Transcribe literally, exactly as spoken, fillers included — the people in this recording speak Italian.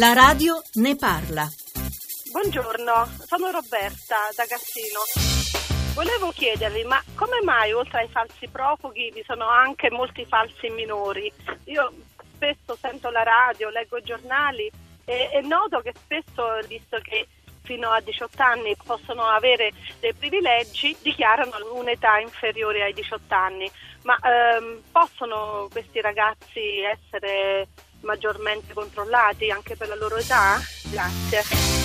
La radio ne parla. Buongiorno, sono Roberta da Cassino. Volevo chiedervi, ma come mai oltre ai falsi profughi vi sono anche molti falsi minori? Io spesso sento la radio, leggo i giornali e, e noto che spesso, visto che fino a diciotto anni possono avere dei privilegi, dichiarano un'età inferiore ai diciotto anni. Ma ehm, possono questi ragazzi essere maggiormente controllati anche per la loro età? Grazie.